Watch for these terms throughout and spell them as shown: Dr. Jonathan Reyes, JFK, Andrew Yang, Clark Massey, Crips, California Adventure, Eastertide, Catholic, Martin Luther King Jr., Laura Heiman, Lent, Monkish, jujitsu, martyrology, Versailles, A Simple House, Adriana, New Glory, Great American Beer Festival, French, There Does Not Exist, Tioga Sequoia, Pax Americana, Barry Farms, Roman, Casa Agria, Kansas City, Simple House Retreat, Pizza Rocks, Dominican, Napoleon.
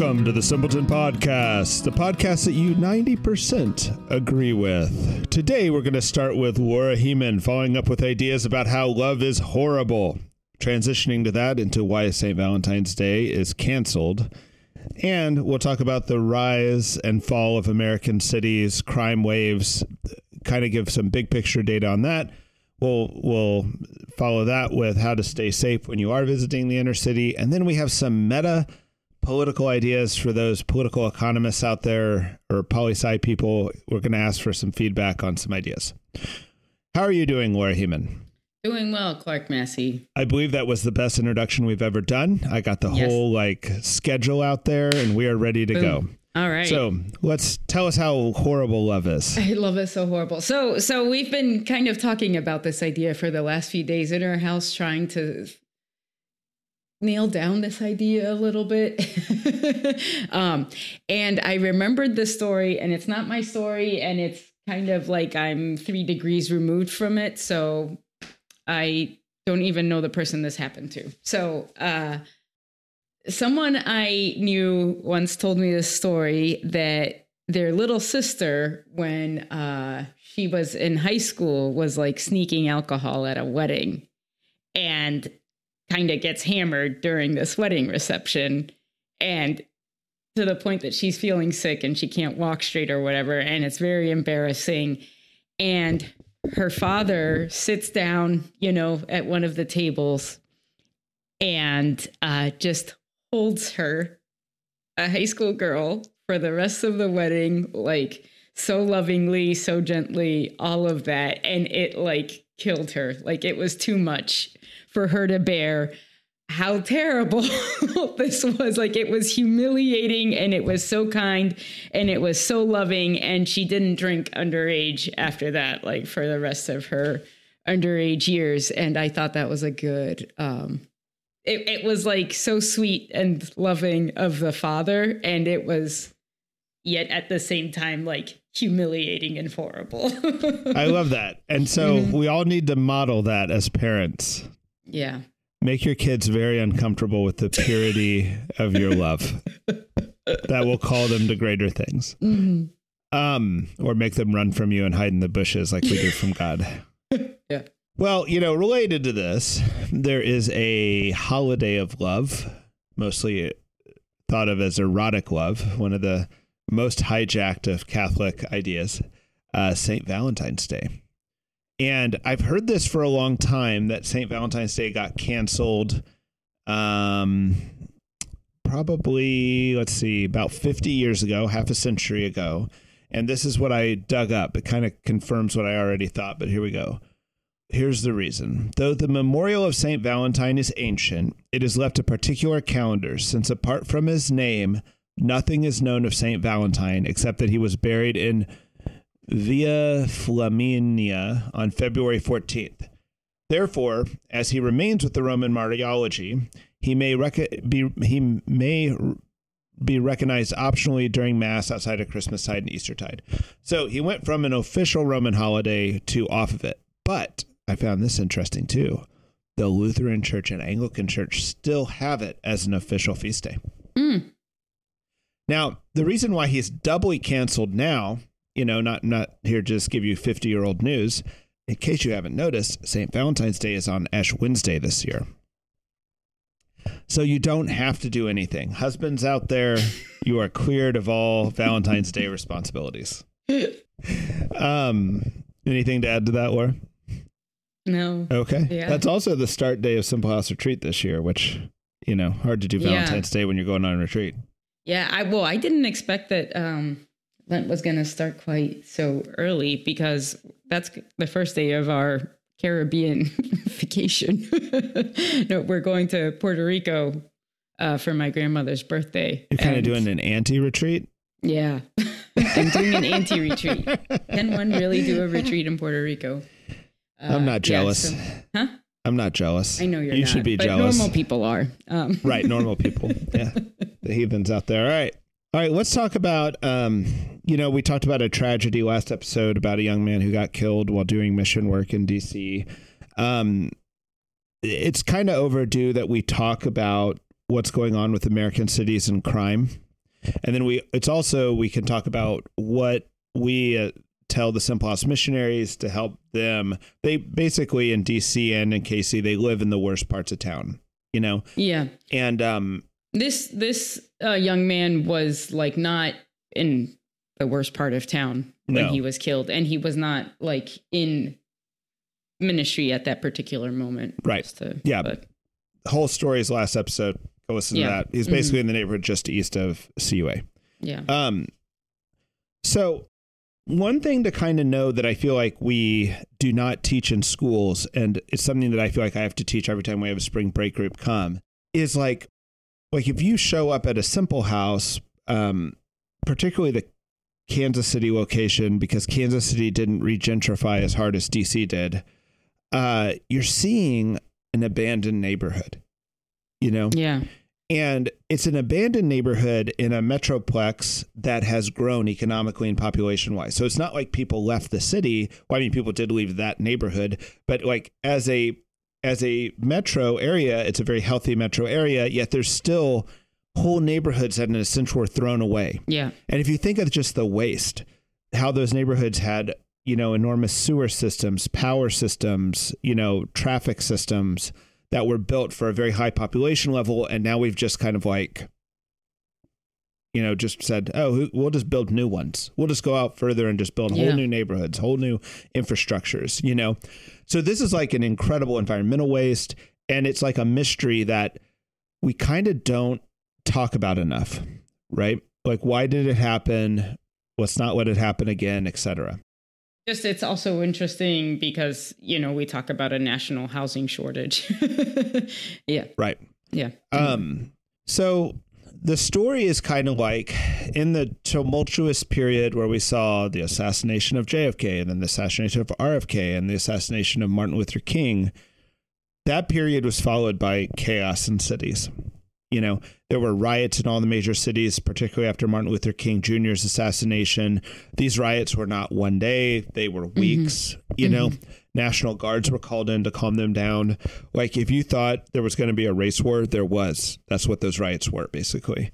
Welcome to the Simpleton Podcast, the podcast that you 90% agree with. Today, we're going to start with Laura Heiman, following up with ideas about how love is horrible, transitioning to that into why St. Valentine's Day is canceled, and we'll talk about the rise and fall of American cities, crime waves, kind of give some big picture data on that. We'll follow that with how to stay safe when you are visiting the inner city. And then we have some meta political ideas for those political economists out there or poli-sci people. We're going to ask for some feedback on some ideas. How are you doing, Laura Heiman? Doing well, Clark Massey. I believe that was the best introduction we've ever done. I got the whole schedule out there and we are ready to go. All right. So let's tell us how horrible love is. I love it so horrible. So we've been kind of talking about this idea for the last few days in our house, trying to nail down this idea a little bit. And I remembered the story, and it's not my story, and it's kind of like I'm 3 degrees removed from it. So I don't even know the person this happened to. So, someone I knew once told me this story that their little sister, when she was in high school, was like sneaking alcohol at a wedding and kind of gets hammered during this wedding reception, and to the point that she's feeling sick and she can't walk straight or whatever. And it's very embarrassing. And her father sits down, at one of the tables and just holds her, a high school girl, for the rest of the wedding, like so lovingly, so gently, all of that. And it like killed her. Like it was too much for her to bear. How terrible this was. Like it was humiliating, and it was so kind, and it was so loving. And she didn't drink underage after that, like for the rest of her underage years. And I thought that was a good, It was like so sweet and loving of the father, and it was yet at the same time like humiliating and horrible. I love that. And so we all need to model that as parents. Yeah. Make your kids very uncomfortable with the purity of your love. That will call them to greater things. Mm-hmm. Or make them run from you and hide in the bushes like we do from God. Yeah. Well, related to this, there is a holiday of love, mostly thought of as erotic love, one of the most hijacked of Catholic ideas, St. Valentine's Day. And I've heard this for a long time, that St. Valentine's Day got canceled probably, about 50 years ago, half a century ago. And this is what I dug up. It kind of confirms what I already thought, but here we go. Here's the reason. Though the memorial of St. Valentine is ancient, it is left to particular calendars, since apart from his name, nothing is known of St. Valentine except that he was buried in Via Flaminia on February 14th. Therefore, as he remains with the Roman martyrology, he may be recognized optionally during Mass outside of Christmastide and Eastertide. So he went from an official Roman holiday to off of it. But I found this interesting, too. The Lutheran Church and Anglican Church still have it as an official feast day. Mm. Now, the reason why he's doubly canceled now, not here just give you 50-year-old news. In case you haven't noticed, St. Valentine's Day is on Ash Wednesday this year. So you don't have to do anything. Husbands out there, you are cleared of all Valentine's Day responsibilities. Anything to add to that, Laura? No. Okay. Yeah. That's also the start day of Simple House Retreat this year, which, hard to do Valentine's Day when you're going on a retreat. Yeah. I didn't expect that Lent was going to start quite so early, because that's the first day of our Caribbean vacation. No, we're going to Puerto Rico for my grandmother's birthday. You're kind of doing an anti-retreat? Yeah. I'm doing an anti-retreat. Can one really do a retreat in Puerto Rico? I'm not jealous. Yeah, huh? I'm not jealous. I know you're not. You should be jealous. Normal people are. Right, normal people. Yeah, the heathens out there. All right. Let's talk about. We talked about a tragedy last episode about a young man who got killed while doing mission work in D.C. It's kind of overdue that we talk about what's going on with American cities and crime. And then we can talk about what we tell the Simple House missionaries to help them. They basically in DC and in KC, they live in the worst parts of town, you know? Yeah. And this young man was like not in the worst part of town when he was killed, and he was not like in ministry at that particular moment. Right. But the whole story is last episode. Go listen to that. He's basically in the neighborhood just east of CUA. Yeah. So one thing to kind of know that I feel like we do not teach in schools, and it's something that I feel like I have to teach every time we have a spring break group come, is like if you show up at a Simple House, particularly the Kansas City location, because Kansas City didn't regentrify as hard as DC did, you're seeing an abandoned neighborhood, you know? Yeah. And it's an abandoned neighborhood in a metroplex that has grown economically and population-wise. So it's not like people left the city. Well, I mean, people did leave that neighborhood, but like as a metro area, it's a very healthy metro area, yet there's still whole neighborhoods that in a sense were thrown away. Yeah. And if you think of just the waste, how those neighborhoods had, you know, enormous sewer systems, power systems, you know, traffic systems that were built for a very high population level. And now we've just kind of like, you know, just said, oh, we'll just build new ones. We'll just go out further and just build whole new neighborhoods, whole new infrastructures, you know? So this is like an incredible environmental waste. And it's like a mystery that we kind of don't talk about enough, right? Like, why did it happen? Let's not let it happen again, etc. Just, it's also interesting because, you know, we talk about a national housing shortage. Yeah. Right. Yeah. So the story is kind of like in the tumultuous period where we saw the assassination of JFK and then the assassination of RFK and the assassination of Martin Luther King, that period was followed by chaos in cities. You know, there were riots in all the major cities, particularly after Martin Luther King Jr.'s assassination. These riots were not one day. They were weeks. Mm-hmm. You know, National Guards were called in to calm them down. Like if you thought there was going to be a race war, there was. That's what those riots were, basically.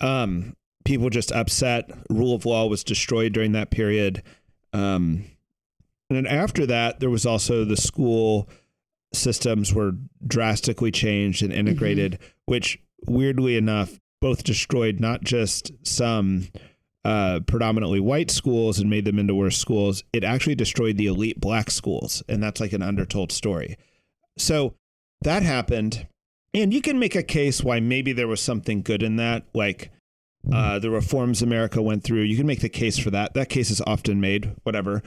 People just upset. Rule of law was destroyed during that period. And then after that, there was also the school systems were drastically changed and integrated, which weirdly enough, both destroyed not just some predominantly white schools and made them into worse schools. It actually destroyed the elite black schools. And that's like an undertold story. So that happened. And you can make a case why maybe there was something good in that, like the reforms America went through. You can make the case for that. That case is often made, whatever.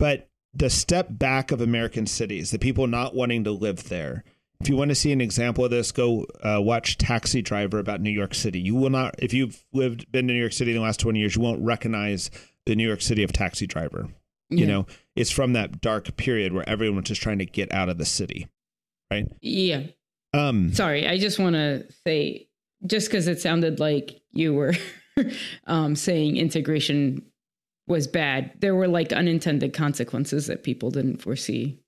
But the step back of American cities, the people not wanting to live there. If you want to see an example of this, go watch Taxi Driver about New York City. You will not, if you've been to New York City in the last 20 years, you won't recognize the New York City of Taxi Driver. Yeah. You know, it's from that dark period where everyone was just trying to get out of the city, right? Yeah. Sorry, I just want to say, just because it sounded like you were saying integration was bad, there were like unintended consequences that people didn't foresee.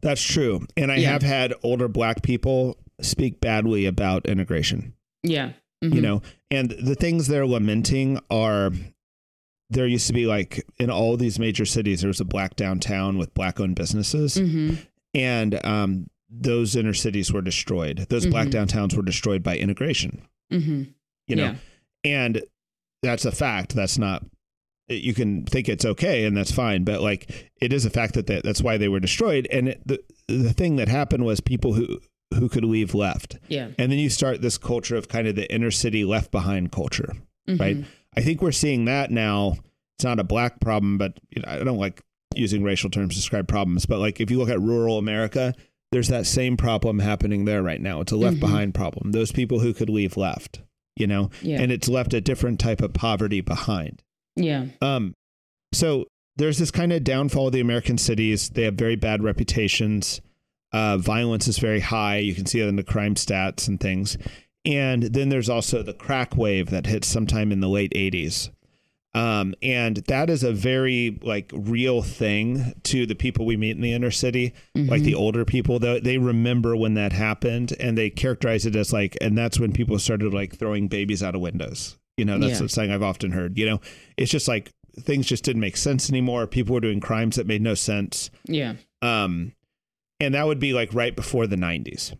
That's true. And I have had older black people speak badly about integration. Yeah. Mm-hmm. You know, and the things they're lamenting are there used to be like in all these major cities, there was a black downtown with black owned businesses. Mm-hmm. And those inner cities were destroyed. Those black downtowns were destroyed by integration, you know, and that's a fact. That's not. You can think it's okay and that's fine, but like it is a fact that that's why they were destroyed. And the thing that happened was people who could leave left. Yeah. And then you start this culture of kind of the inner city left behind culture, right? I think we're seeing that now. It's not a black problem, but you know, I don't like using racial terms to describe problems. But like if you look at rural America, there's that same problem happening there right now. It's a left behind problem. Those people who could leave left, you know, and it's left a different type of poverty behind. Yeah. So there's this kind of downfall of the American cities. They have very bad reputations. Violence is very high. You can see it in the crime stats and things. And then there's also the crack wave that hits sometime in the late 80s. And that is a very like real thing to the people we meet in the inner city, mm-hmm. like the older people, they remember when that happened and they characterize it as like, and that's when people started like throwing babies out of windows. You know, that's a thing I've often heard, you know, it's just like things just didn't make sense anymore. People were doing crimes that made no sense. Yeah. And that would be like right before the 90s.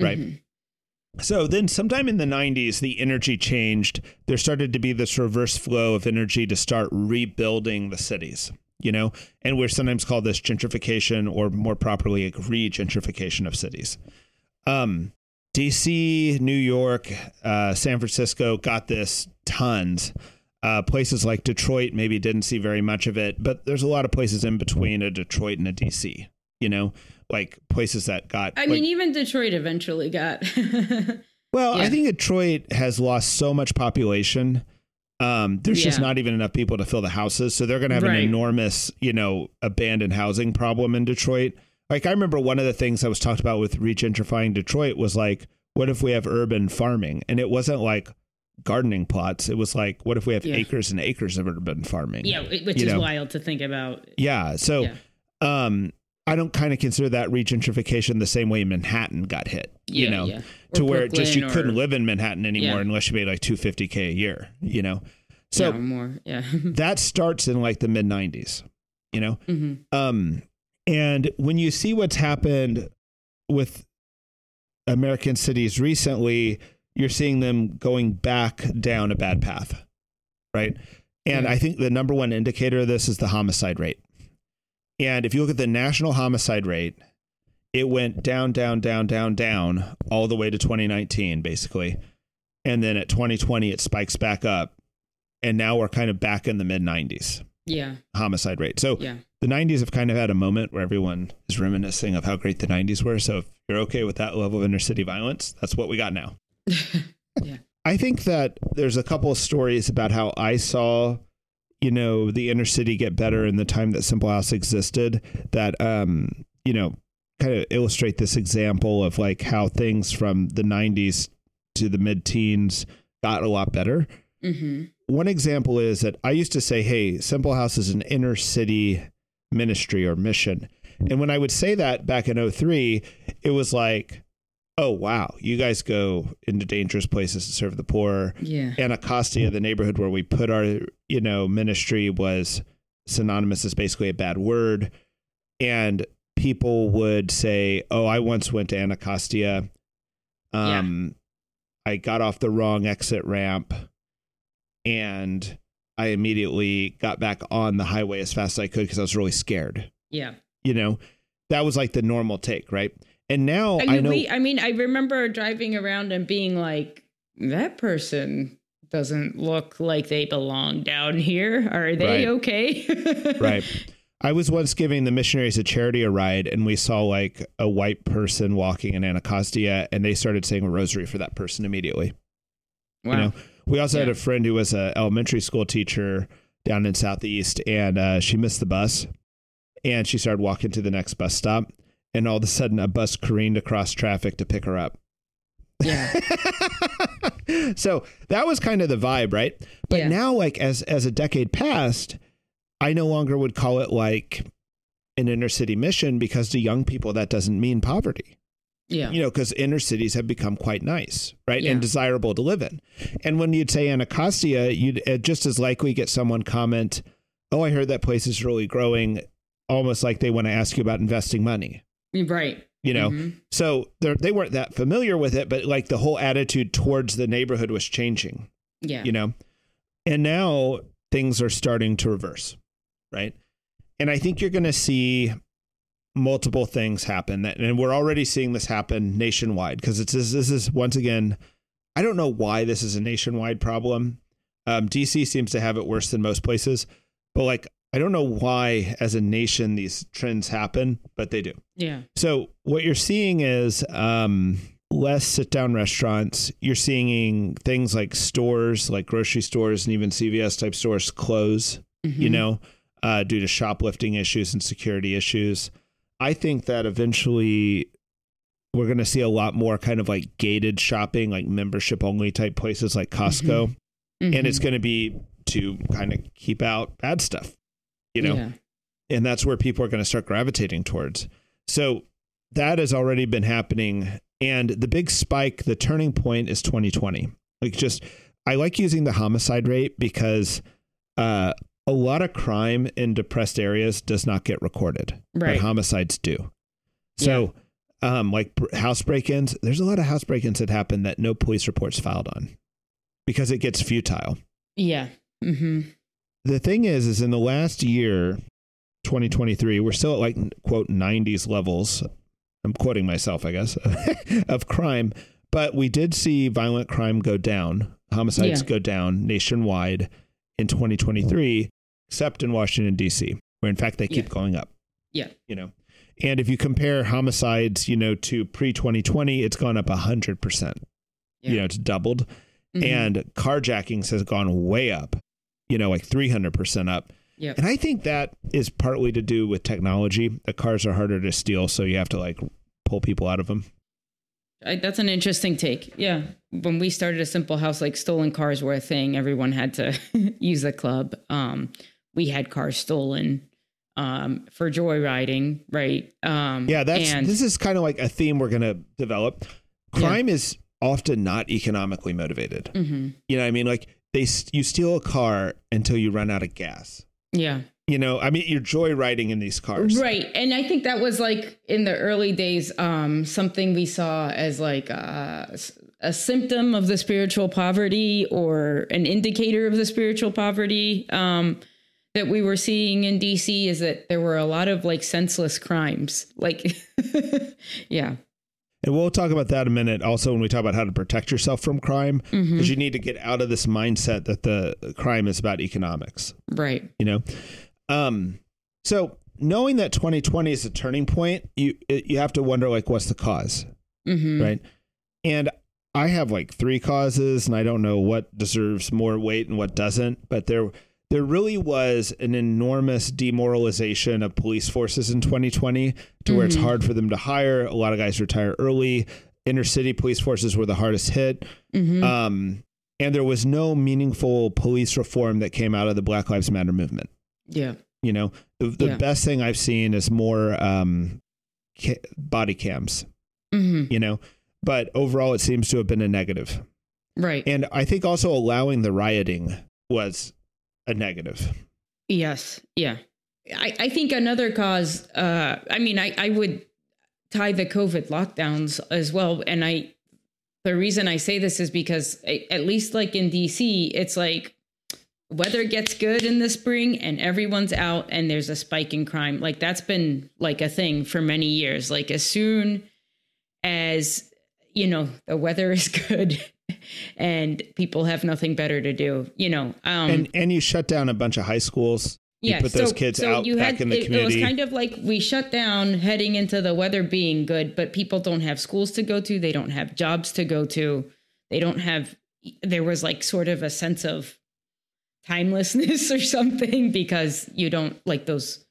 Right. Mm-hmm. So then sometime in the 90s, the energy changed. There started to be this reverse flow of energy to start rebuilding the cities, you know, and we're sometimes called this gentrification, or more properly, like re-gentrification of cities. D.C., New York, San Francisco got this tons. Places like Detroit maybe didn't see very much of it, but there's a lot of places in between a Detroit and a D.C., you know, like places that got, I mean, even Detroit eventually got, well, I think Detroit has lost so much population. There's just not even enough people to fill the houses. So they're going to have an enormous, you know, abandoned housing problem in Detroit. Like I remember one of the things that was talked about with regentrifying Detroit was like, what if we have urban farming? And it wasn't like gardening plots. It was like, what if we have acres and acres of urban farming? Yeah. Which is wild to think about. Yeah. So, I don't kind of consider that regentrification the same way Manhattan got hit, you know, to where Brooklyn, just you couldn't live in Manhattan anymore unless you made like $250K a year, you know. So that starts in like the mid 90s, you know. Mm-hmm. And when you see what's happened with American cities recently, you're seeing them going back down a bad path. Right. And I think the number one indicator of this is the homicide rate. And if you look at the national homicide rate, it went down, down, down, down, down all the way to 2019, basically. And then at 2020, it spikes back up. And now we're kind of back in the mid 90s. Yeah. Homicide rate. So the 90s have kind of had a moment where everyone is reminiscing of how great the 90s were. So if you're okay with that level of inner city violence, that's what we got now. I think that there's a couple of stories about how I saw, you know, the inner city get better in the time that Simple House existed that, you know, kind of illustrate this example of like how things from the 90s to the mid teens got a lot better. Mm-hmm. One example is that I used to say, hey, Simple House is an inner city ministry or mission. And when I would say that back in 2003, it was like, oh, wow, you guys go into dangerous places to serve the poor. Yeah. Anacostia, the neighborhood where we put our, you know, ministry was synonymous as basically a bad word. And people would say, oh, I once went to Anacostia. I got off the wrong exit ramp and I immediately got back on the highway as fast as I could because I was really scared. Yeah. You know, that was like the normal take, right? And now I mean, I remember driving around and being like, that person doesn't look like they belong down here. Are they okay? Right. I was once giving the Missionaries of Charity a ride and we saw like a white person walking in Anacostia and they started saying a rosary for that person immediately. Wow. You know? We also had a friend who was an elementary school teacher down in Southeast and she missed the bus and she started walking to the next bus stop. And all of a sudden, a bus careened across traffic to pick her up. Yeah. So that was kind of the vibe, right? But now, like, as a decade passed, I no longer would call it, like, an inner city mission because to young people, that doesn't mean poverty. Yeah. You know, because inner cities have become quite nice, right? Yeah. And desirable to live in. And when you'd say Anacostia, you'd just as likely get someone comment, oh, I heard that place is really growing, almost like they want to ask you about investing money. Right. You know, mm-hmm. So they weren't that familiar with it, but like the whole attitude towards the neighborhood was changing. Yeah. You know, and now things are starting to reverse. Right. And I think you're going to see multiple things happen that, and we're already seeing this happen nationwide because this is once again, I don't know why this is a nationwide problem. DC seems to have it worse than most places, but like, I don't know why as a nation these trends happen, but they do. Yeah. So what you're seeing is less sit-down restaurants. You're seeing things like stores, like grocery stores and even CVS type stores close, mm-hmm. you know, due to shoplifting issues and security issues. I think that eventually we're going to see a lot more kind of like gated shopping, like membership only type places like Costco. Mm-hmm. Mm-hmm. And it's going to be to kind of keep out bad stuff, you know? Yeah. And that's where people are going to start gravitating towards. So that has already been happening. And the big spike, the turning point is 2020. I like using the homicide rate because a lot of crime in depressed areas does not get recorded. Right. But homicides do. So yeah. House break-ins, there's a lot of house break-ins that happen that no police reports filed on because it gets futile. Yeah. Mm-hmm. The thing is in the last year, 2023, we're still at like, quote, 90s levels. I'm quoting myself, I guess, of crime. But we did see violent crime go down, homicides go down nationwide in 2023, except in Washington, D.C., where, in fact, they keep going up. Yeah. You know, and if you compare homicides, you know, to pre-2020, it's gone up 100%. Yeah. You know, it's doubled. Mm-hmm. And carjackings has gone way up, you know, like 300% up. Yep. And I think that is partly to do with technology. The cars are harder to steal, so you have to like pull people out of them. That's an interesting take. Yeah. When we started a Simple House, like stolen cars were a thing. Everyone had to use the club. We had cars stolen for joyriding, right? Yeah, this is kind of like a theme we're going to develop. Crime is often not economically motivated. Mm-hmm. You know what I mean? Like you steal a car until you run out of gas. Yeah. You know, I mean, you're joyriding in these cars. Right. And I think that was like in the early days, something we saw as like a symptom of the spiritual poverty or an indicator of the spiritual poverty that we were seeing in D.C. is that there were a lot of like senseless crimes. Like, yeah. And we'll talk about that in a minute. Also, when we talk about how to protect yourself from crime, because you need to get out of this mindset that the crime is about economics. Right. You know, so knowing that 2020 is a turning point, you have to wonder, like, what's the cause? Mm-hmm. Right. And I have like three causes and I don't know what deserves more weight and what doesn't. But there really was an enormous demoralization of police forces in 2020 to where it's hard for them to hire. A lot of guys retire early. Inner city police forces were the hardest hit. Mm-hmm. And there was no meaningful police reform that came out of the Black Lives Matter movement. Yeah. You know, the best thing I've seen is more body cams, you know, but overall it seems to have been a negative. Right. And I think also allowing the rioting was a negative. Yes. Yeah. I think another cause, I would tie the COVID lockdowns as well. And the reason I say this is because at least like in DC, it's like weather gets good in the spring and everyone's out and there's a spike in crime. Like that's been like a thing for many years. Like as soon as, you know, the weather is good and people have nothing better to do, you know. And you shut down a bunch of high schools. Yeah. You put those kids out back in the community. It was kind of like we shut down heading into the weather being good, but people don't have schools to go to. They don't have jobs to go to. There was like sort of a sense of timelessness or something because you don't like those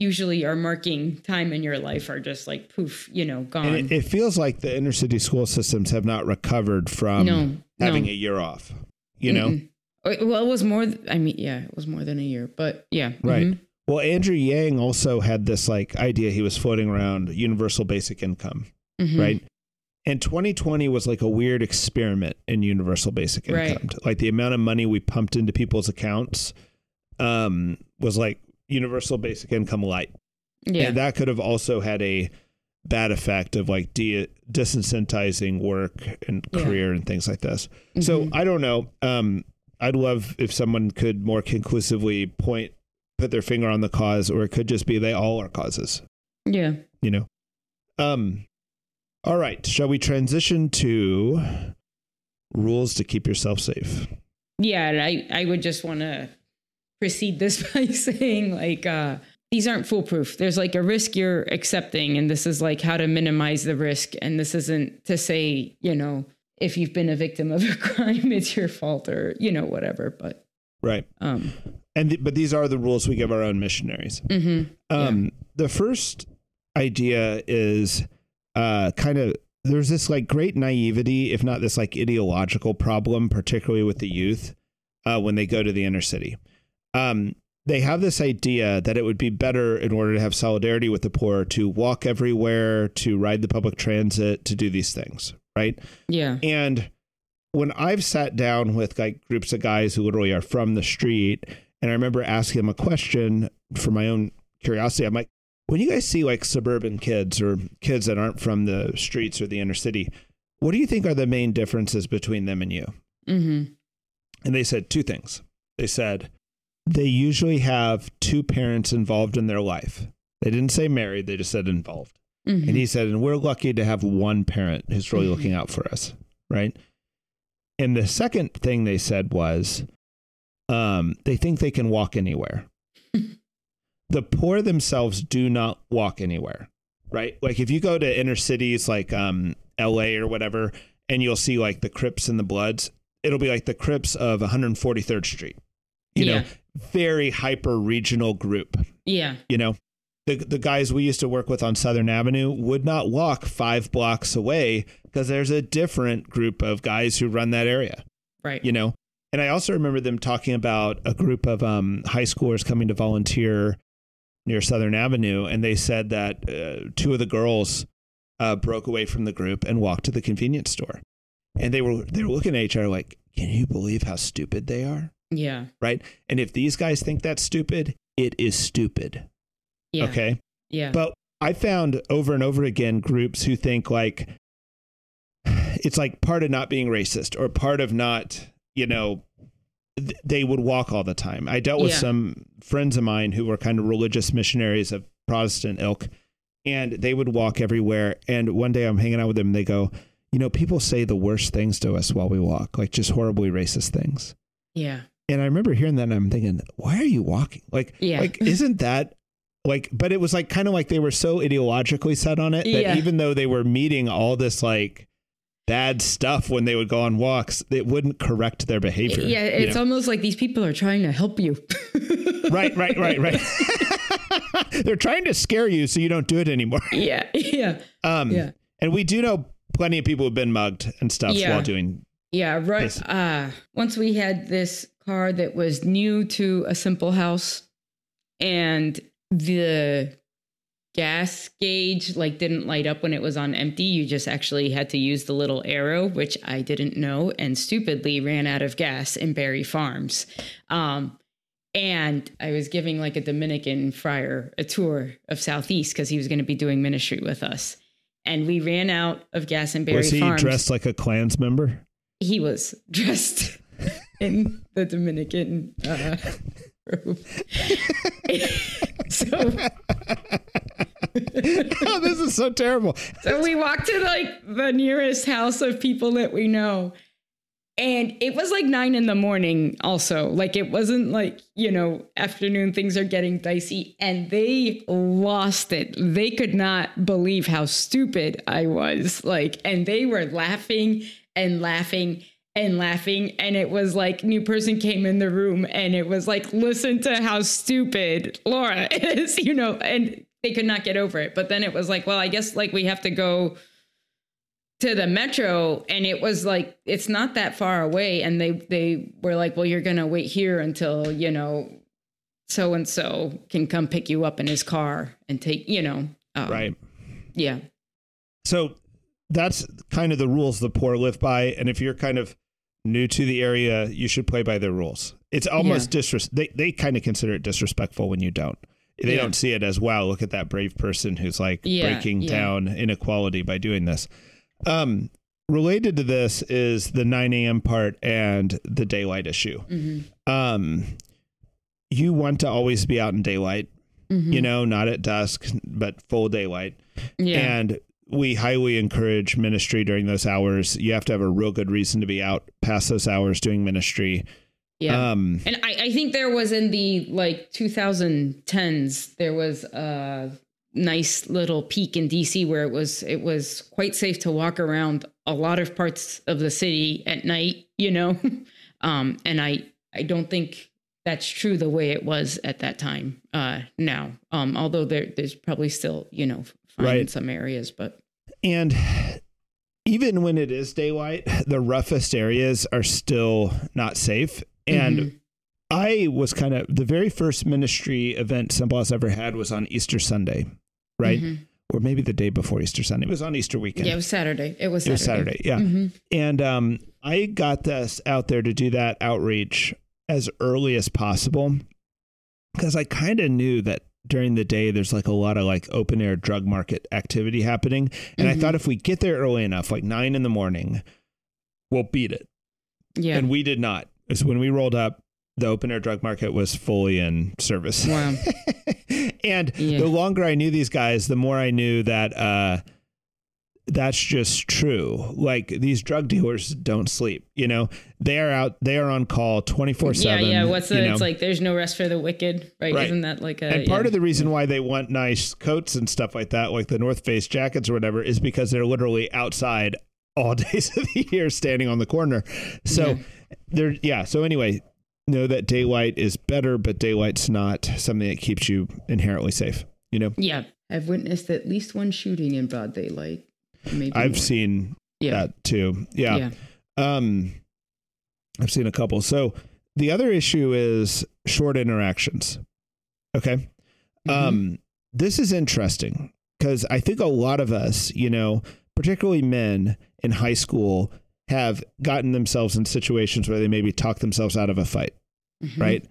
usually are marking time in your life are just like, poof, you know, gone. And it feels like the inner city school systems have not recovered from having a year off, you know? Well, it was more, it was more than a year, but yeah. Right. Mm-hmm. Well, Andrew Yang also had this like idea he was floating around universal basic income, right? And 2020 was like a weird experiment in universal basic income. Right. Like the amount of money we pumped into people's accounts was like, universal basic income light. Yeah. And that could have also had a bad effect of like disincentivizing work and career and things like this. Mm-hmm. So I don't know. I'd love if someone could more conclusively put their finger on the cause, or it could just be they all are causes. Yeah. You know? All right. Shall we transition to rules to keep yourself safe? Yeah. And I would just want to proceed this by saying like, these aren't foolproof. There's like a risk you're accepting, and this is like how to minimize the risk. And this isn't to say, you know, if you've been a victim of a crime, it's your fault or, you know, whatever, but. Right. But these are the rules we give our own missionaries. Mm-hmm. The first idea is kind of, there's this like great naivety, if not this like ideological problem, particularly with the youth, when they go to the inner city. They have this idea that it would be better, in order to have solidarity with the poor, to walk everywhere, to ride the public transit, to do these things, right? Yeah. And when I've sat down with like groups of guys who literally are from the street, and I remember asking them a question for my own curiosity, I'm like, when you guys see like suburban kids or kids that aren't from the streets or the inner city, what do you think are the main differences between them and you? Mm-hmm. And they said two things. They said, they usually have two parents involved in their life. They didn't say married. They just said involved. Mm-hmm. And he said, and we're lucky to have one parent who's really mm-hmm. looking out for us. Right. And the second thing they said was, they think they can walk anywhere. The poor themselves do not walk anywhere. Right. Like if you go to inner cities like L.A. or whatever, and you'll see like the Crips and the Bloods, it'll be like the Crips of 143rd Street. You know, very hyper regional group. Yeah. You know, the guys we used to work with on Southern Avenue would not walk 5 blocks away because there's a different group of guys who run that area. Right. You know, and I also remember them talking about a group of high schoolers coming to volunteer near Southern Avenue. And they said that 2 of the girls broke away from the group and walked to the convenience store. And they were looking at each other like, can you believe how stupid they are? Yeah. Right. And if these guys think that's stupid, it is stupid. Yeah. Okay. Yeah. But I found over and over again groups who think like it's like part of not being racist or part of not, you know, they would walk all the time. I dealt with some friends of mine who were kind of religious missionaries of Protestant ilk, and they would walk everywhere. And one day I'm hanging out with them and they go, you know, people say the worst things to us while we walk, like just horribly racist things. Yeah. And I remember hearing that and I'm thinking, why are you walking? Like, like, isn't that like, but it was like kind of like they were so ideologically set on it that even though they were meeting all this like bad stuff when they would go on walks, it wouldn't correct their behavior. Yeah. It's almost like these people are trying to help you. Right. They're trying to scare you so you don't do it anymore. Yeah. Yeah. And we do know plenty of people who've been mugged and stuff while doing. Yeah, right. Once we had this car that was new to a Simple House, and the gas gauge like didn't light up when it was on empty. You just actually had to use the little arrow, which I didn't know, and stupidly ran out of gas in Barry Farms. And I was giving like a Dominican friar a tour of Southeast because he was going to be doing ministry with us. And we ran out of gas in Barry Farms. Was he dressed like a Klans member? He was dressed in the Dominican robe. So oh, this is so terrible. So we walked to like the nearest house of people that we know. And it was like 9 a.m. also. Like it wasn't like, you know, afternoon, things are getting dicey. And they lost it. They could not believe how stupid I was. Like, and they were laughing and laughing and laughing. And it was like new person came in the room and it was like, listen to how stupid Laura is, you know, and they could not get over it. But then it was like, well, I guess like we have to go to the metro. And it was like, it's not that far away. And they were like, well, you're going to wait here until, you know, so-and-so can come pick you up in his car and take, you know. Right. Yeah. So that's kind of the rules the poor live by. And if you're kind of new to the area, you should play by their rules. It's almost they kind of consider it disrespectful when you don't. They don't see it as, wow, look at that brave person who's like breaking down inequality by doing this. Related to this is the 9 a.m. part and the daylight issue. Mm-hmm. You want to always be out in daylight, mm-hmm. you know, not at dusk, but full daylight. Yeah. And we highly encourage ministry during those hours. You have to have a real good reason to be out past those hours doing ministry. Yeah. And I think there was in the like 2010s, there was a nice little peak in DC where it was quite safe to walk around a lot of parts of the city at night, you know? And I don't think that's true the way it was at that time now. Although there's probably still, you know, in some areas, but. And even when it is daylight, the roughest areas are still not safe. And I was kind of, the very first ministry event Simple House ever had was on Easter Sunday, right? Mm-hmm. Or maybe the day before Easter Sunday. It was on Easter weekend. Yeah, it was Saturday. It was Saturday. Yeah. Mm-hmm. And I got us out there to do that outreach as early as possible, because I kind of knew that during the day, there's like a lot of like open air drug market activity happening. And I thought if we get there early enough, like 9 a.m, we'll beat it. Yeah. And we did not. So when we rolled up, the open air drug market was fully in service. Wow. And the longer I knew these guys, the more I knew that that's just true. Like, these drug dealers don't sleep, you know, they are out, they are on call 24/7. Yeah. What's the, it's like, there's no rest for the wicked, right? Isn't that like a, and part of the reason why they want nice coats and stuff like that, like the North Face jackets or whatever, is because they're literally outside all days of the year standing on the corner. So they're, So anyway, know that daylight is better, but daylight's not something that keeps you inherently safe, you know? Yeah. I've witnessed at least one shooting in broad daylight. Maybe I've seen that too. Yeah. I've seen a couple. So the other issue is short interactions. Okay. This is interesting because I think a lot of us, you know, particularly men in high school, have gotten themselves in situations where they maybe talk themselves out of a fight. Right.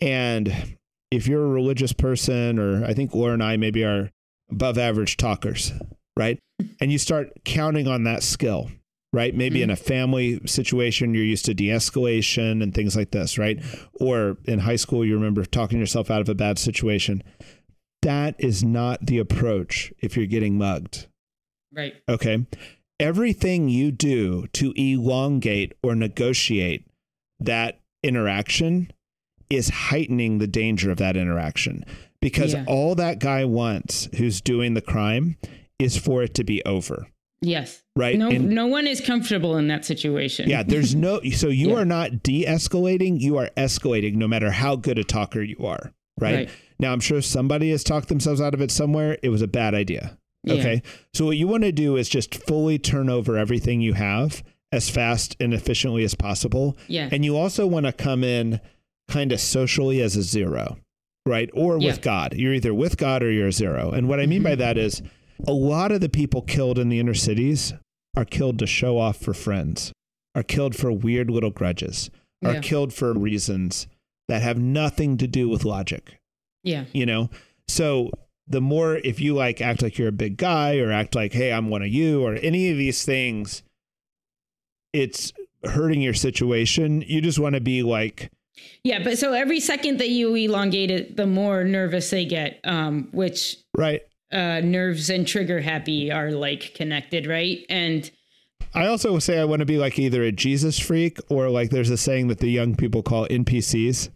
And if you're a religious person, or I think Laura and I maybe are above average talkers, right? And you start counting on that skill, right? Maybe in a family situation, you're used to de-escalation and things like this, right? Or in high school, you remember talking yourself out of a bad situation. That is not the approach if you're getting mugged. Right. Okay. Everything you do to elongate or negotiate that interaction is heightening the danger of that interaction, because all that guy wants who's doing the crime is for it to be over. Yes. Right. No one is comfortable in that situation. Yeah. There's no, so you are not de-escalating, you are escalating no matter how good a talker you are. Right. Now, I'm sure somebody has talked themselves out of it somewhere. It was a bad idea. Okay. So what you want to do is just fully turn over everything you have as fast and efficiently as possible. Yeah. And you also want to come in kind of socially as a zero, right? Or with God. You're either with God or you're a zero. And what I mean by that is a lot of the people killed in the inner cities are killed to show off for friends, are killed for weird little grudges, are killed for reasons that have nothing to do with logic. Yeah. You know, so the more, if you like act like you're a big guy or act like, hey, I'm one of you, or any of these things, it's hurting your situation. You just want to be like, yeah. But so every second that you elongate it, the more nervous they get, which nerves and trigger happy are like connected. Right. And I also say I want to be like either a Jesus freak, or like there's a saying that the young people call NPCs.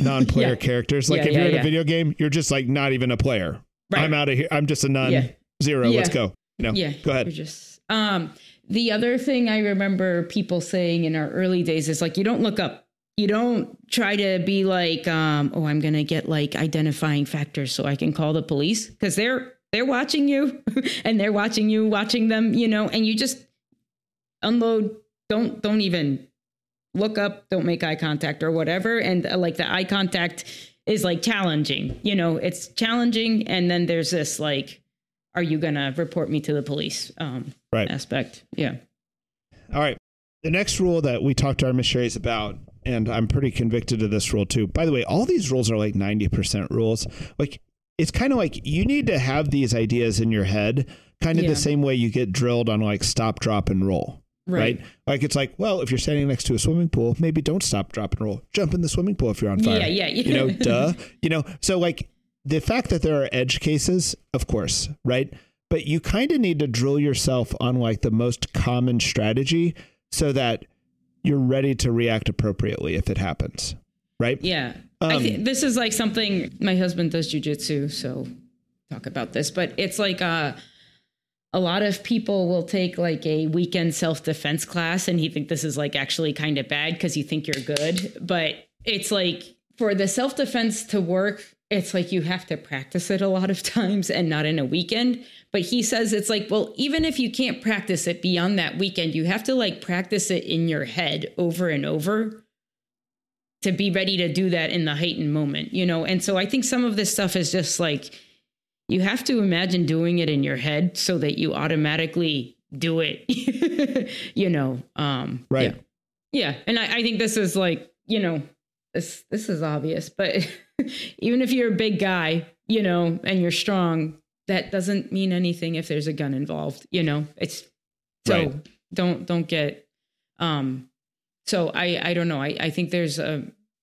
Non-player characters. Like if you're in a video game, you're just like not even a player. Right. I'm out of here. I'm just a non-zero. Yeah. Let's go. You know, go ahead. Just, the other thing I remember people saying in our early days is like, you don't look up. You don't try to be like, I'm going to get like identifying factors so I can call the police, because they're watching you and they're watching you watching them, you know, and you just unload. Don't even look up, don't make eye contact or whatever. And like the eye contact is like challenging, you know, it's challenging. And then there's this like, are you going to report me to the police aspect? Yeah. All right. The next rule that we talked to our missionaries about, and I'm pretty convicted of this rule too. By the way, all these rules are like 90% rules. Like, it's kind of like you need to have these ideas in your head, kind of the same way you get drilled on like stop, drop, and roll. Right. Like, it's like, well, if you're standing next to a swimming pool, maybe don't stop, drop, and roll. Jump in the swimming pool if you're on fire. Yeah. You know, duh. You know, so like the fact that there are edge cases, of course. Right. But you kind of need to drill yourself on like the most common strategy so that you're ready to react appropriately if it happens. Right. Yeah. This is like something, my husband does jujitsu, so talk about this, but it's like, a lot of people will take like a weekend self-defense class, and he think this is like actually kind of bad because you think you're good. But it's like, for the self-defense to work, it's like you have to practice it a lot of times, and not in a weekend. But he says it's like, well, even if you can't practice it beyond that weekend, you have to like practice it in your head over and over to be ready to do that in the heightened moment, you know? And so I think some of this stuff is just like, you have to imagine doing it in your head so that you automatically do it, you know? Right. Yeah. And I think this is like, you know, this is obvious, but even if you're a big guy, you know, and you're strong, that doesn't mean anything if there's a gun involved, you know, it's so right. Don't get, so I don't know. I think there's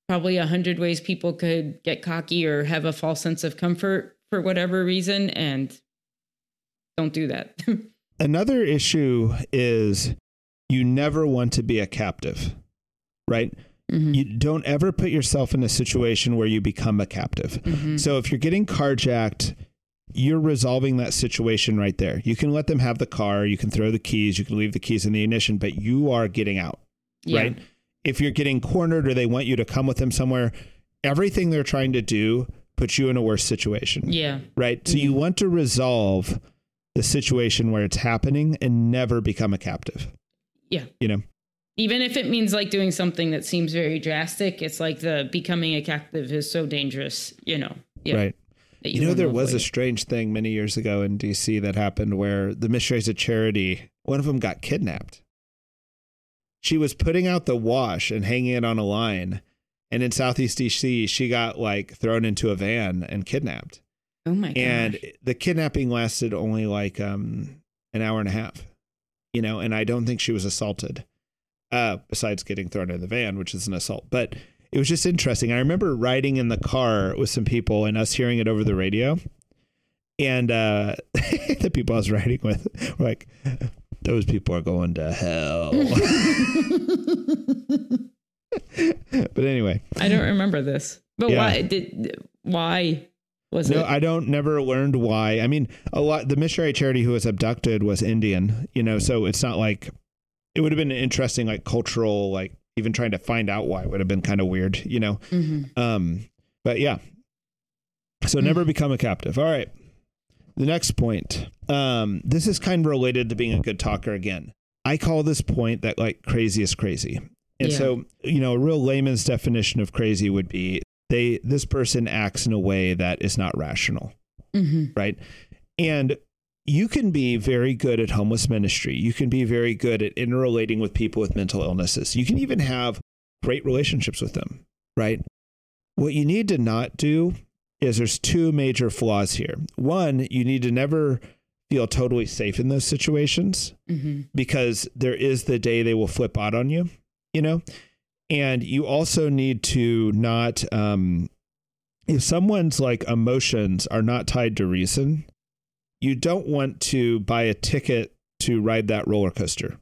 probably 100 ways people could get cocky or have a false sense of comfort for whatever reason, and don't do that. Another issue is you never want to be a captive, right? Mm-hmm. You don't ever put yourself in a situation where you become a captive. Mm-hmm. So if you're getting carjacked, you're resolving that situation right there. You can let them have the car, you can throw the keys, you can leave the keys in the ignition, but you are getting out. Yeah. Right. If you're getting cornered or they want you to come with them somewhere, everything they're trying to do puts you in a worse situation. Yeah. Right. So you want to resolve the situation where it's happening and never become a captive. Yeah. You know, even if it means like doing something that seems very drastic, it's like the becoming a captive is so dangerous, you know? Yeah. Right. You know, there was a strange thing many years ago in DC that happened where the Missionaries of Charity, one of them got kidnapped. She was putting out the wash and hanging it on a line. And in Southeast DC, she got like thrown into a van and kidnapped. Oh my God. And the kidnapping lasted only like an hour and a half, you know, and I don't think she was assaulted besides getting thrown in the van, which is an assault. But it was just interesting. I remember riding in the car with some people and us hearing it over the radio. And the people I was riding with were like, those people are going to hell. But anyway, I don't remember this. But yeah. Why was it? No, I don't. Never learned why. I mean, a lot. The missionary Charity who was abducted was Indian. You know, so it's not like it would have been an interesting, like cultural, like even trying to find out why would have been kind of weird. You know. Mm-hmm. But yeah. So never become a captive. All right. The next point, this is kind of related to being a good talker again. I call this point that like crazy is crazy. And so, you know, a real layman's definition of crazy would be this person acts in a way that is not rational. Mm-hmm. Right. And you can be very good at homeless ministry. You can be very good at interrelating with people with mental illnesses. You can even have great relationships with them. Right. What you need to not do is there's two major flaws here. One, you need to never feel totally safe in those situations because there is the day they will flip out on you, you know? And you also need to not, if someone's like emotions are not tied to reason, you don't want to buy a ticket to ride that roller coaster.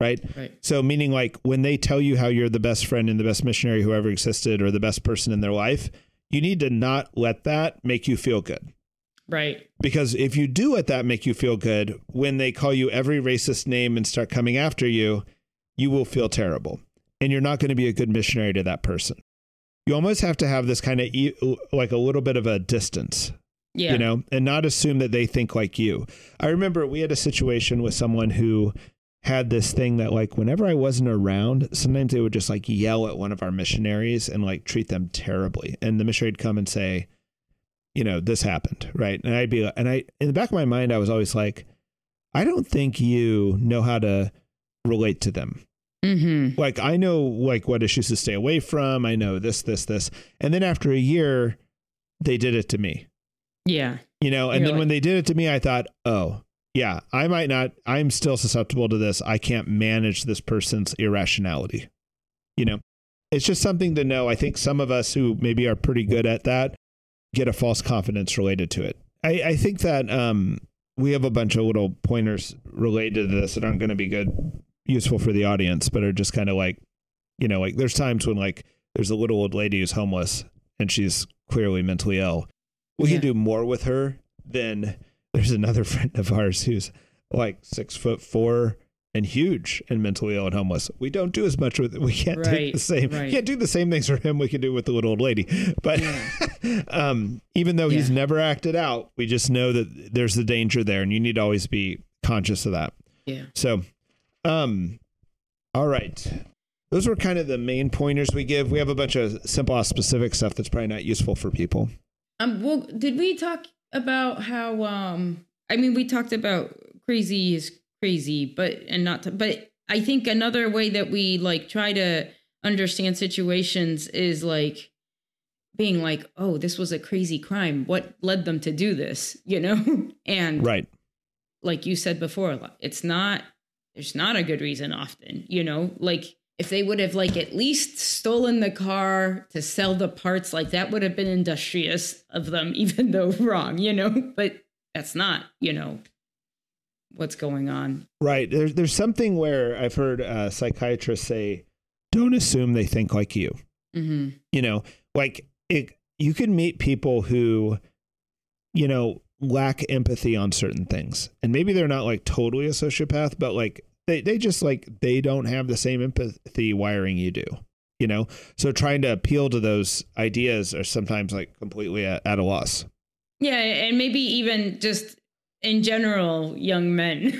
Right. So meaning like when they tell you how you're the best friend and the best missionary who ever existed or the best person in their life, you need to not let that make you feel good. Right. Because if you do let that make you feel good, when they call you every racist name and start coming after you, you will feel terrible and you're not going to be a good missionary to that person. You almost have to have this kind of like a little bit of a distance, you know, and not assume that they think like you. I remember we had a situation with someone who had this thing that like whenever I wasn't around, sometimes they would just like yell at one of our missionaries and like treat them terribly. And the missionary would come and say, you know, this happened. Right. And I'd be like, and I, in the back of my mind, I was always like, I don't think you know how to relate to them. Mm-hmm. Like I know like what issues to stay away from. I know this. And then after a year, they did it to me. Yeah. You know, and then when they did it to me, I thought, oh, yeah, I might not. I'm still susceptible to this. I can't manage this person's irrationality. You know, it's just something to know. I think some of us who maybe are pretty good at that get a false confidence related to it. I think that we have a bunch of little pointers related to this that aren't going to be good, useful for the audience, but are just kind of like, you know, like there's times when like there's a little old lady who's homeless and she's clearly mentally ill. We can do more with her than... There's another friend of ours who's like 6'4" and huge and mentally ill and homeless. We don't do as much with it. We can't do the same. Right. We can't do the same things for him we can do with the little old lady. But even though he's never acted out, we just know that there's the danger there, and you need to always be conscious of that. Yeah. So, all right. those were kind of the main pointers we give. We have a bunch of Simple House specific stuff that's probably not useful for people. Well, did we talk about how, I mean, we talked about crazy is crazy, but I think another way that we like try to understand situations is like being like, oh, this was a crazy crime. What led them to do this? You know? And right. Like you said before, there's not a good reason often, you know, like if they would have like at least stolen the car to sell the parts, like that would have been industrious of them, even though wrong, you know, but that's not, you know, what's going on. Right. There's something where I've heard psychiatrists say, don't assume they think like you, mm-hmm. you know, like you can meet people who, you know, lack empathy on certain things. And maybe they're not like totally a sociopath, but like they just like, they don't have the same empathy wiring you do, you know? So trying to appeal to those ideas are sometimes like completely at a loss. Yeah. And maybe even just in general, young men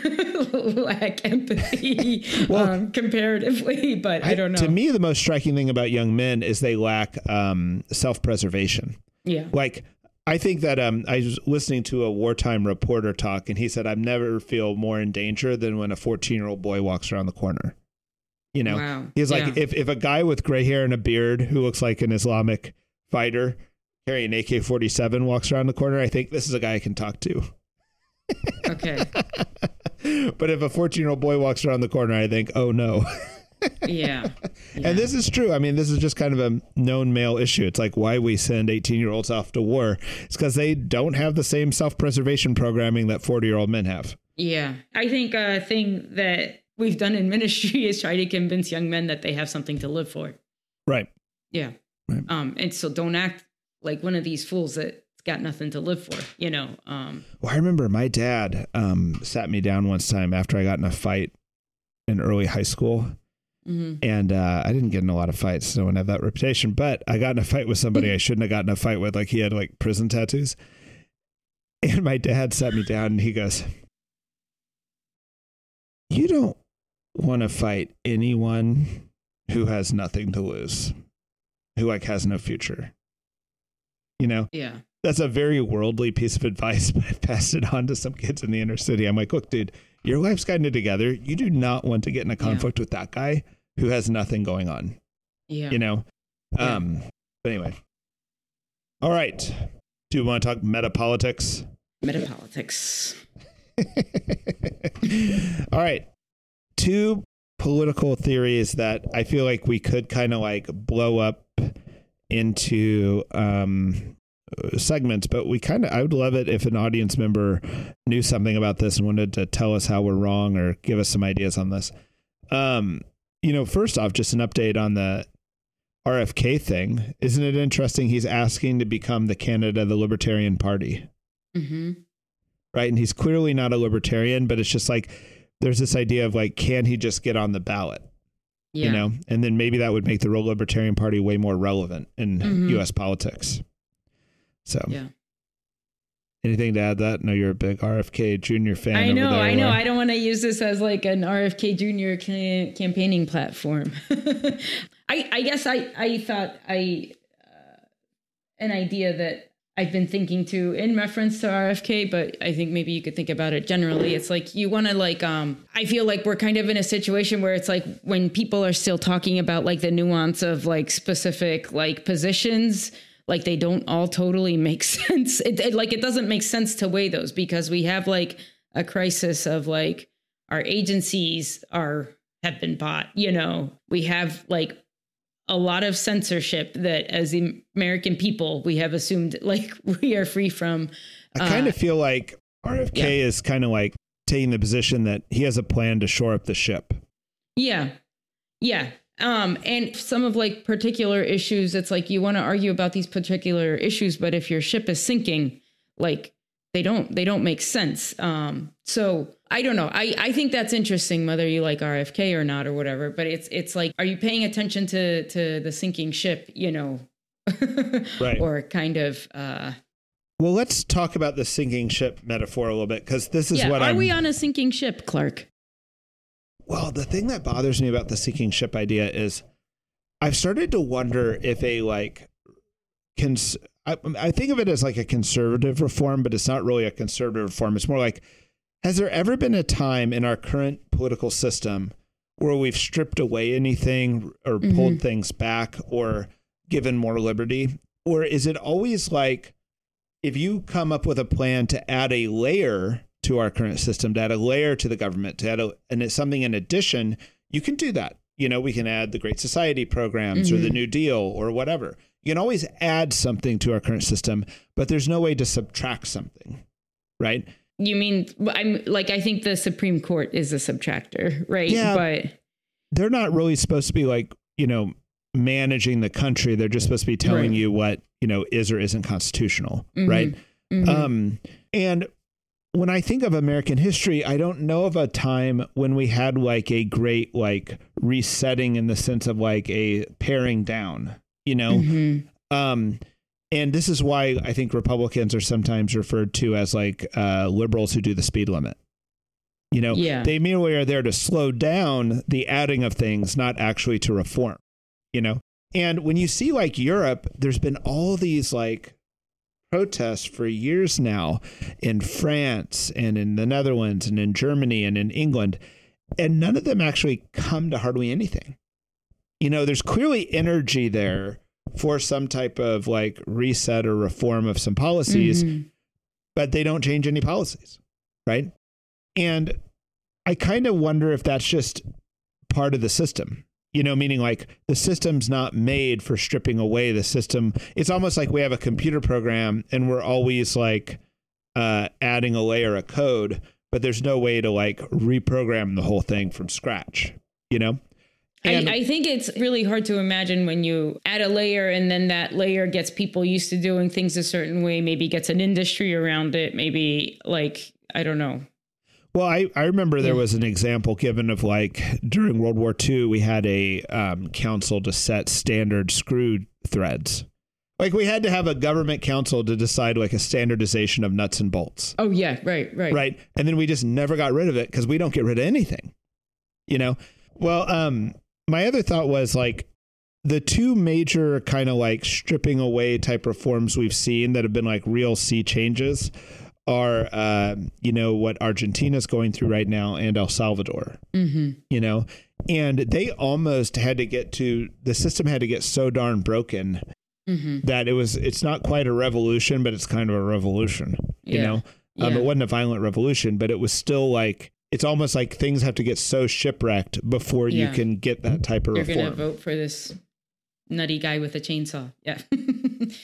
lack empathy well, comparatively, but I don't know. To me, the most striking thing about young men is they lack self-preservation. Yeah. Like, I think that I was listening to a wartime reporter talk, and he said, I've never feel more in danger than when a 14-year-old boy walks around the corner. You know, wow. He's like, yeah. if a guy with gray hair and a beard who looks like an Islamic fighter carrying an AK-47 walks around the corner, I think this is a guy I can talk to. Okay. But if a 14-year-old boy walks around the corner, I think, oh, no. Yeah. And this is true. I mean, this is just kind of a known male issue. It's like why we send 18-year-olds off to war. It's because they don't have the same self-preservation programming that 40-year-old men have. Yeah. I think a thing that we've done in ministry is try to convince young men that they have something to live for. Right. Yeah. Right. And so don't act like one of these fools that got nothing to live for, you know. Well, I remember my dad sat me down once time after I got in a fight in early high school. Mm-hmm. And I didn't get in a lot of fights, so I don't have that reputation, but I got in a fight with somebody I shouldn't have gotten in a fight with. Like he had like prison tattoos. And my dad sat me down and he goes, you don't want to fight anyone who has nothing to lose, who like has no future. You know? Yeah. That's a very worldly piece of advice, but I passed it on to some kids in the inner city. I'm like, look, dude, your life's gotten it together. You do not want to get in a conflict with that guy who has nothing going on. Yeah. You know? But anyway. All right. Do you want to talk metapolitics? Metapolitics. All right. Two political theories that I feel like we could kind of like blow up into segments, but I would love it if an audience member knew something about this and wanted to tell us how we're wrong or give us some ideas on this. You know, first off, just an update on the RFK thing. Isn't it interesting? He's asking to become the candidate of the Libertarian Party. Mm-hmm. Right. And he's clearly not a libertarian, but it's just like, there's this idea of like, can he just get on the ballot? Yeah. You know, and then maybe that would make the real Libertarian Party way more relevant in mm-hmm. U.S. politics. So, yeah. Anything to add to that? No, you're a big RFK Jr. fan. I know. I don't want to use this as like an RFK Jr. campaigning platform. I guess I thought an idea that I've been thinking to in reference to RFK, but I think maybe you could think about it generally. It's like you want to like, I feel like we're kind of in a situation where it's like when people are still talking about like the nuance of like specific like positions, like they don't all totally make sense. It doesn't make sense to weigh those because we have like a crisis of like our agencies have been bought, you know, we have like a lot of censorship that as the American people, we have assumed like we are free from. I kind of feel like RFK is kind of like taking the position that he has a plan to shore up the ship. Yeah. Yeah. And some of like particular issues, it's like you want to argue about these particular issues, but if your ship is sinking, like they don't make sense. So I don't know. I think that's interesting, whether you like RFK or not or whatever, but it's like, are you paying attention to the sinking ship, you know, right. Or kind of, well, let's talk about the sinking ship metaphor a little bit. Cause this is what are we on a sinking ship, Clark? Well, the thing that bothers me about the seeking ship idea is I've started to wonder if a I think of it as like a conservative reform, but it's not really a conservative reform. It's more like, has there ever been a time in our current political system where we've stripped away anything or pulled things back or given more liberty? Or is it always like, if you come up with a plan to add a layer to our current system, to add a layer to the government, to add and it's something in addition, you can do that. You know, we can add the Great Society programs or the New Deal or whatever. You can always add something to our current system, but there's no way to subtract something, right? You mean, I think the Supreme Court is a subtractor, right? Yeah, but they're not really supposed to be managing the country. They're just supposed to be telling you what, is or isn't constitutional, right? Mm-hmm. And when I think of American history, I don't know of a time when we had a great resetting in the sense of a paring down, and this is why I think Republicans are sometimes referred to as liberals who do the speed limit. They merely are there to slow down the adding of things, not actually to reform, And when you see Europe, there's been all these protests for years now in France and in the Netherlands and in Germany and in England, and none of them actually come to hardly anything. There's clearly energy there for some type of reset or reform of some policies, but they don't change any policies, right? And I kind of wonder if that's just part of the system, meaning the system's not made for stripping away the system. It's almost like we have a computer program and we're always adding a layer of code, but there's no way to reprogram the whole thing from scratch, I think it's really hard to imagine when you add a layer and then that layer gets people used to doing things a certain way, maybe gets an industry around it, maybe I don't know. Well, I remember there was an example given of during World War II, we had a council to set standard screw threads. We had to have a government council to decide a standardization of nuts and bolts. Oh, yeah. Right. Right. And then we just never got rid of it because we don't get rid of anything, Well, my other thought was the two major kind of stripping away type reforms we've seen that have been real sea changes are, what Argentina's going through right now and El Salvador, and they almost had to get to the system had to get so darn broken that it's not quite a revolution, but it's kind of a revolution, It wasn't a violent revolution, but it was still it's almost like things have to get so shipwrecked before you can get that type of reform. You're going to vote for this nutty guy with a chainsaw. Yeah.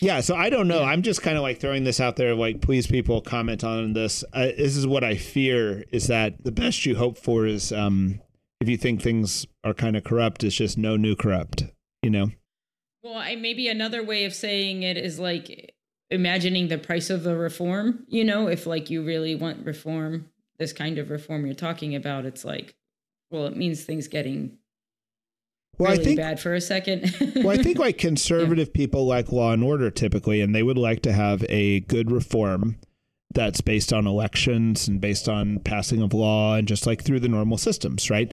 Yeah. So I don't know. Yeah. I'm just kind of throwing this out there. Please, people, comment on this. This is what I fear is that the best you hope for is if you think things are kind of corrupt, it's just no new corrupt, Well, maybe another way of saying it is imagining the price of the reform, if you really want reform. This kind of reform you're talking about, it's it means things getting bad for a second. Well, I think conservative people law and order typically, and they would like to have a good reform that's based on elections and based on passing of law and just through the normal systems, right?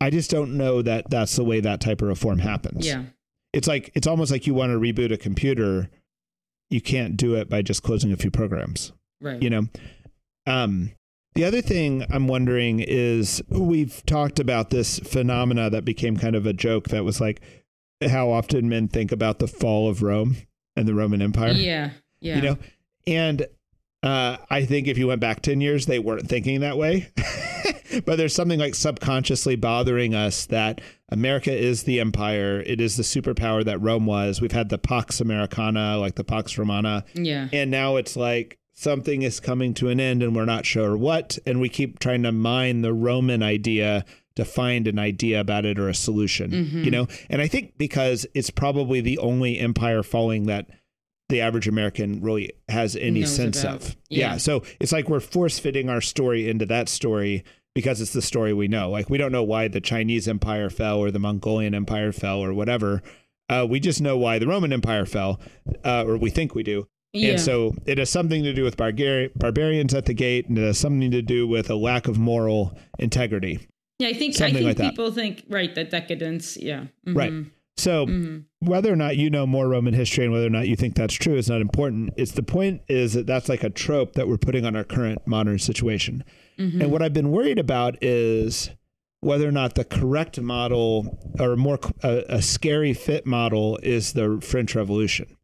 I just don't know that that's the way that type of reform happens. Yeah. It's almost like you want to reboot a computer. You can't do it by just closing a few programs, right? The other thing I'm wondering is we've talked about this phenomena that became kind of a joke that was how often men think about the fall of Rome and the Roman Empire. Yeah. Yeah. And I think if you went back 10 years, they weren't thinking that way. But there's something subconsciously bothering us that America is the empire. It is the superpower that Rome was. We've had the Pax Americana, the Pax Romana. Yeah. And now it's something is coming to an end and we're not sure what, and we keep trying to mine the Roman idea to find an idea about it or a solution, And I think because it's probably the only empire falling that the average American really has any sense of. Yeah. So it's we're force fitting our story into that story because it's the story we know. We don't know why the Chinese Empire fell or the Mongolian Empire fell or whatever. We just know why the Roman Empire fell, or we think we do. Yeah. And so it has something to do with barbarians at the gate, and it has something to do with a lack of moral integrity. Yeah, I think like people think, right, that decadence. Yeah. Mm-hmm. Right. So whether or not you know more Roman history and whether or not you think that's true is not important. It's the point is that that's like a trope that we're putting on our current modern situation. Mm-hmm. And what I've been worried about is whether or not the correct model or more a scary fit model is the French Revolution.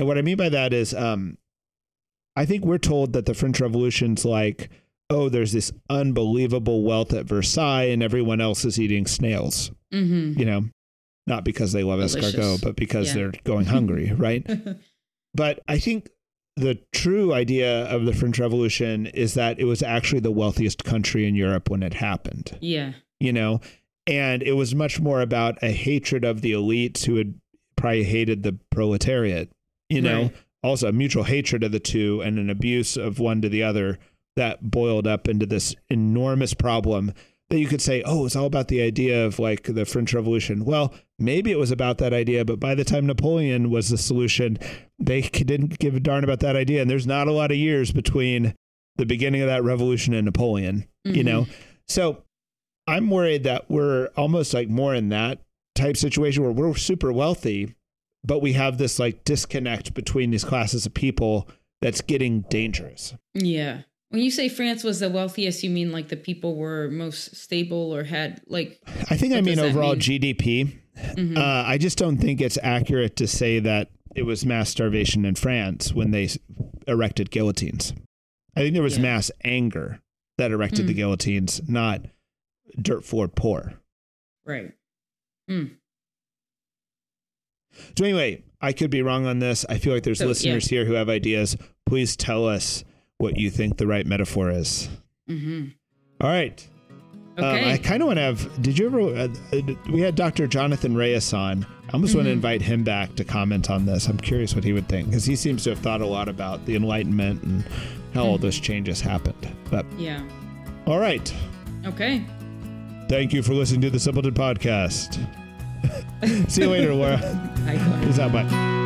And what I mean by that is I think we're told that the French Revolution's like, oh, there's this unbelievable wealth at Versailles and everyone else is eating snails, you know, not because they love escargot, but because they're going hungry. Right. But I think the true idea of the French Revolution is that it was actually the wealthiest country in Europe when it happened. Yeah. You know, and it was much more about a hatred of the elites who had probably hated the proletariat, you know, also a mutual hatred of the two and an abuse of one to the other that boiled up into this enormous problem that you could say, oh, it's all about the idea of like the French Revolution. Well, maybe it was about that idea, but by the time Napoleon was the solution, they didn't give a darn about that idea. And there's not a lot of years between the beginning of that revolution and Napoleon, you know? So I'm worried that we're almost like more in that type situation where we're super wealthy, but we have this like disconnect between these classes of people that's getting dangerous. Yeah. When you say France was the wealthiest, you mean like the people were most stable or had like... I think I mean overall GDP. Mm-hmm. I just don't think it's accurate to say that it was mass starvation in France when they erected guillotines. I think there was mass anger that erected the guillotines, not dirt floor poor. Right. Mm. So anyway, I could be wrong on this. I feel like there's listeners here who have ideas. Please tell us what you think the right metaphor is. Mm-hmm. All right. Okay. I kind of want to have, did you ever, we had Dr. Jonathan Reyes on. I almost want to invite him back to comment on this. I'm curious what he would think, because he seems to have thought a lot about the Enlightenment and how all those changes happened. But yeah. All right. Okay. Thank you for listening to the Simpleton Podcast. See you later, Laura. Peace out, bye.